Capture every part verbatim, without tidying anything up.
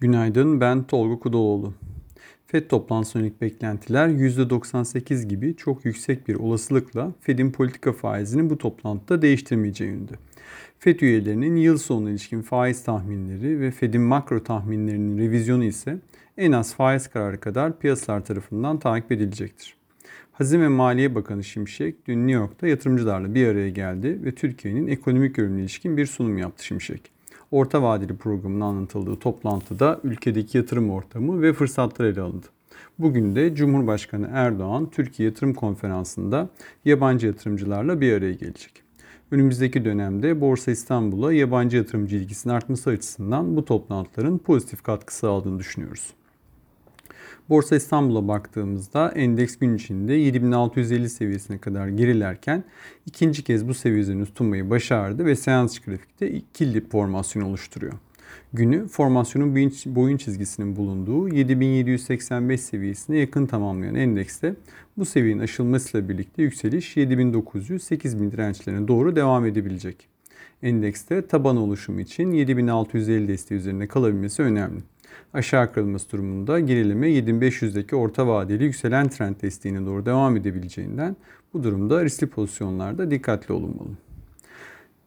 Günaydın, ben Tolga Kudaloğlu. FED toplantısına yönelik beklentiler yüzde doksan sekiz gibi çok yüksek bir olasılıkla FED'in politika faizini bu toplantıda değiştirmeyeceği yönünde. FED üyelerinin yıl sonuna ilişkin faiz tahminleri ve FED'in makro tahminlerinin revizyonu ise en az faiz kararı kadar piyasalar tarafından takip edilecektir. Hazine ve Maliye Bakanı Şimşek dün New York'ta yatırımcılarla bir araya geldi ve Türkiye'nin ekonomik görünümüne ilişkin bir sunum yaptı Şimşek. Orta vadeli programın anlatıldığı toplantıda ülkedeki yatırım ortamı ve fırsatlar ele alındı. Bugün de Cumhurbaşkanı Erdoğan Türkiye Yatırım Konferansı'nda yabancı yatırımcılarla bir araya gelecek. Önümüzdeki dönemde Borsa İstanbul'a yabancı yatırımcı ilgisinin artması açısından bu toplantıların pozitif katkısı aldığını düşünüyoruz. Borsa İstanbul'a baktığımızda endeks gün içinde yedi bin altı yüz elli seviyesine kadar gerilerken ikinci kez bu seviye üzerinde tutunmayı başardı ve seans grafikte ikili formasyon oluşturuyor. Günü formasyonun boyun çizgisinin bulunduğu yedi bin yedi yüz seksen beş seviyesine yakın tamamlayan endekste bu seviyenin aşılmasıyla birlikte yükseliş yedi bin dokuz yüz sekiz bin dirençlerine doğru devam edebilecek. Endekste taban oluşumu için yedi bin altı yüz elli desteği üzerinde kalabilmesi önemli. Aşağı kırılması durumunda gerileme yedi bin beş yüzdeki orta vadeli yükselen trend desteğine doğru devam edebileceğinden bu durumda riskli pozisyonlarda dikkatli olunmalı.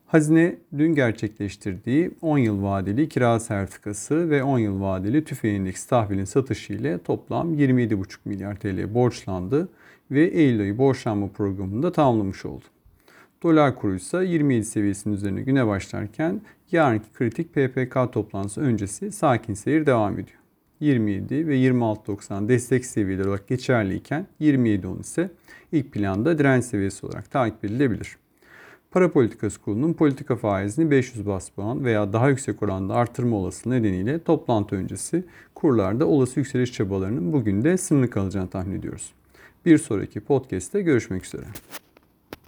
Hazine dün gerçekleştirdiği on yıl vadeli kira sertifikası ve on yıl vadeli TÜFE endeks tahvilin satışı ile toplam yirmi yedi virgül beş milyar T L borçlandı ve Eylül ayı borçlanma programını da tamamlamış oldu. Dolar kuru ise yirmi yedi seviyesinin üzerine güne başlarken yarınki kritik P P K toplantısı öncesi sakin seyir devam ediyor. yirmi yedi ve yirmi altı doksan destek seviyeleri olarak geçerliyken yirmi yedi on ise ilk planda direnç seviyesi olarak takip edilebilir. Para politikası kurulunun politika faizini beş yüz bas puan veya daha yüksek oranda artırma olasılığı nedeniyle toplantı öncesi kurlarda olası yükseliş çabalarının bugün de sınırlı kalacağını tahmin ediyoruz. Bir sonraki podcast'te görüşmek üzere.